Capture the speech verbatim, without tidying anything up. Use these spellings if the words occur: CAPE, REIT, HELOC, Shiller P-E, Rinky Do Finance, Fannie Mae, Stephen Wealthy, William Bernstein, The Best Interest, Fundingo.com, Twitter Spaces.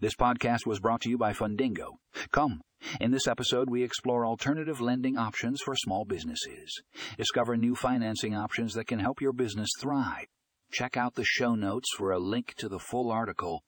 This podcast was brought to you by Fundingo dot com. In this episode, we explore alternative lending options for small businesses. Discover new financing options that can help your business thrive. Check out the show notes for a link to the full article